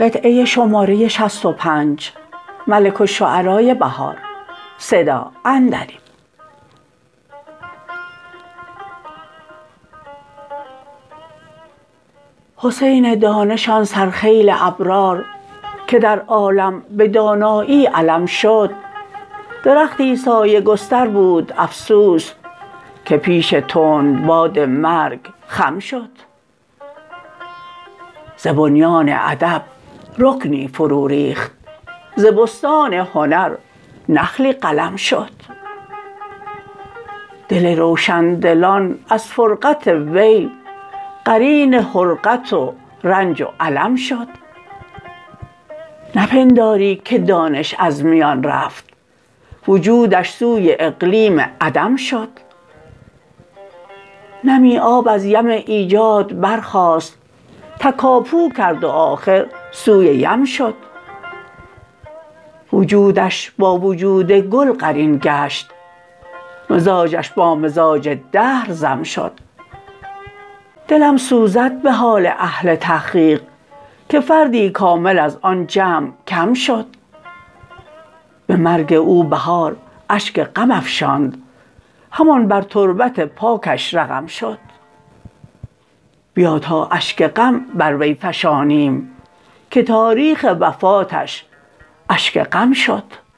قطعه شماره 65 ملک الشعرای بهار. صدا عندلیب. حسین دانش آن سرخیل ابرار که در عالم به دانایی علم شد، درختی سایه گستر بود افسوس که پیش تند باد مرگ خم شد. ز بنیان ادب رکنی فرو ریخت، ز بستان هنر نخلی قلم شد. دل روشندلان از فرقت وی قرین حرقت و رنج و الم شد. نپنداری که دانش از میان رفت، وجودش سوی اقلیم عدم شد. نه میعاب از یم ایجاد برخاست، تکاپو کرد و آخر سوی یم شد. وجودش با وجود گل قرین گشت، مزاجش با مزاج دهر ضم شد. دلم سوزد به حال اهل تحقیق که فردی کامل از آن جمع کم شد. به مرگ او بهار اشک غم افشاند، همان بر تربت پاکش رقم شد. بیا تا اشک غم بر وی فشانیم که تاریخ وفاتش اشک غم شد.